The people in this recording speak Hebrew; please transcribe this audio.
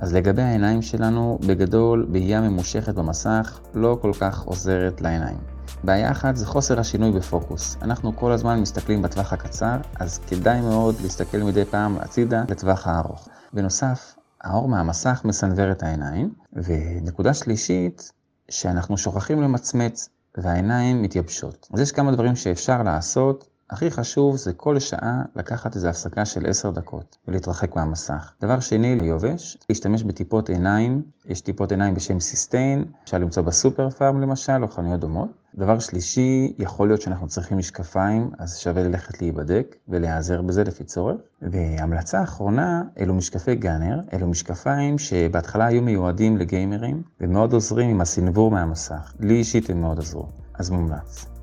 אז לגבי העיניים שלנו, בגדול, בהייה ממושכת במסך לא כל כך עוזרת לעיניים. בעיה אחת זה חוסר השינוי בפוקוס. אנחנו כל הזמן מסתכלים בטווח הקצר, אז כדאי מאוד להסתכל מדי פעם הצידה לטווח הארוך. בנוסף, האור מהמסך מסנבר את העיניים. ונקודה שלישית, שאנחנו שוכחים למצמץ והעיניים מתייבשות. אז יש כמה דברים שאפשר לעשות. הכי חשוב זה כל שעה לקחת איזו הפסקה של 10 דקות ולהתרחק מהמסך. דבר שני, ליובש, להשתמש בטיפות עיניים. יש טיפות עיניים בשם סיסטיין, אפשר למצוא בסופר פארם למשל, או חנויות דומות. דבר שלישי, יכול להיות שאנחנו צריכים משקפיים, אז שווה ללכת להיבדק ולהיעזר בזה לפי צורך. והמלצה האחרונה, אלו משקפי גאנר, אלו משקפיים שבהתחלה היו מיועדים לגיימרים, ומאוד עוזרים עם הסנבור מהמסך. לי אישית הם מאוד עזרו, אז מומלץ.